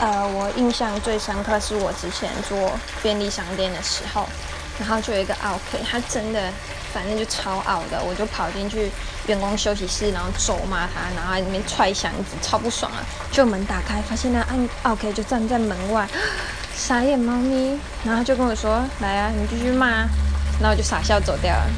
我印象最深刻是我之前做便利商店的时候，然后就有一个奥客，他真的反正就超傲的，我就跑进去员工休息室，然后咒骂他，然后在那边踹箱子，超不爽啊！就门打开，发现那奥客就站在门外，傻眼猫咪，然后他就跟我说：“来啊，你继续骂啊。”然后我就傻笑走掉了。